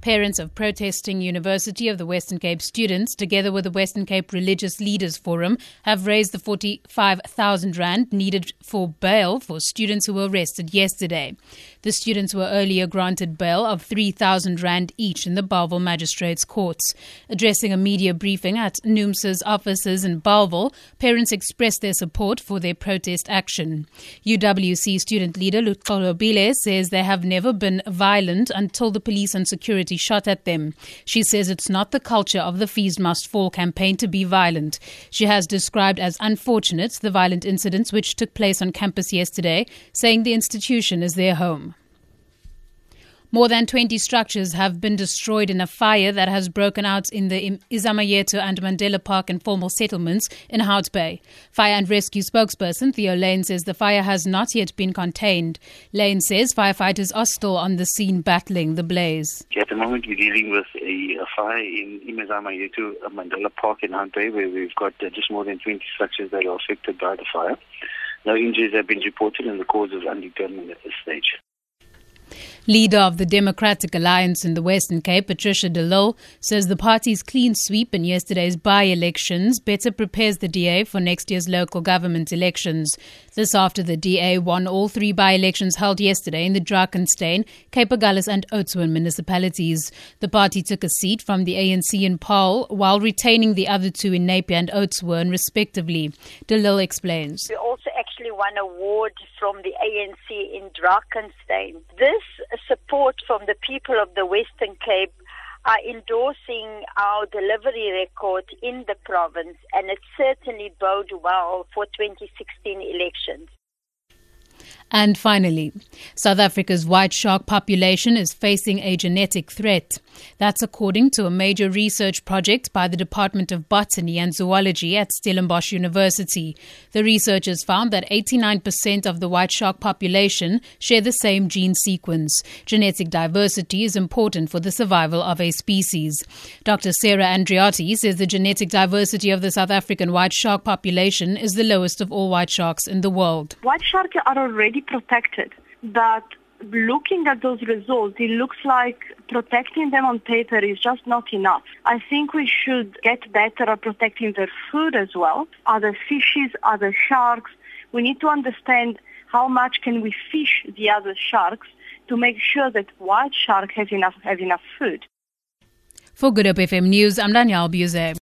Parents of protesting University of the Western Cape students, together with the Western Cape Religious Leaders Forum, have raised the 45,000 rand needed for bail for students who were arrested yesterday. The students were earlier granted bail of 3,000 rand each in the Bellville Magistrates' Courts. Addressing a media briefing at NUMSA's offices in Bellville, parents expressed their support for their protest action. UWC student leader Lutfolo Bile says they have never been violent until the police and security shot at them. She says it's not the culture of the Fees Must Fall campaign to be violent. She has described as unfortunate the violent incidents which took place on campus yesterday, saying the institution is their home. More than 20 structures have been destroyed in a fire that has broken out in the Izamayeto and Mandela Park informal settlements in Hout Bay. Fire and rescue spokesperson Theo Lane says the fire has not yet been contained. Lane says firefighters are still on the scene battling the blaze. At the moment we're dealing with a fire in Izamayeto, Mandela Park in Hout Bay, where we've got just more than 20 structures that are affected by the fire. No injuries have been reported and the cause is undetermined at this stage. Leader of the Democratic Alliance in the Western Cape, Patricia de, says the party's clean sweep in yesterday's by-elections better prepares the DA for next year's local government elections. This after the DA won all three by-elections held yesterday in the Drakenstein, Cape Agulhas and Oudtshoorn municipalities. The party took a seat from the ANC in Powell while retaining the other two in Napier and Oudtshoorn, respectively. De explains. We also actually won an award from the ANC in Drakenstein. This support from the people of the Western Cape are endorsing our delivery record in the province, and it certainly bodes well for 2016 elections. And finally, South Africa's white shark population is facing a genetic threat. That's according to a major research project by the Department of Botany and Zoology at Stellenbosch University. The researchers found that 89% of the white shark population share the same gene sequence. Genetic diversity is important for the survival of a species. Dr. Sarah Andriotti says the genetic diversity of the South African white shark population is the lowest of all white sharks in the world. White sharks are already protected, but looking at those results, it looks like protecting them on paper is just not enough. I think we should get better at protecting their food as well. Other fishes, other sharks. We need to understand how much can we fish the other sharks to make sure that white shark has enough food. For Good Hope FM News, I'm Danielle Buse.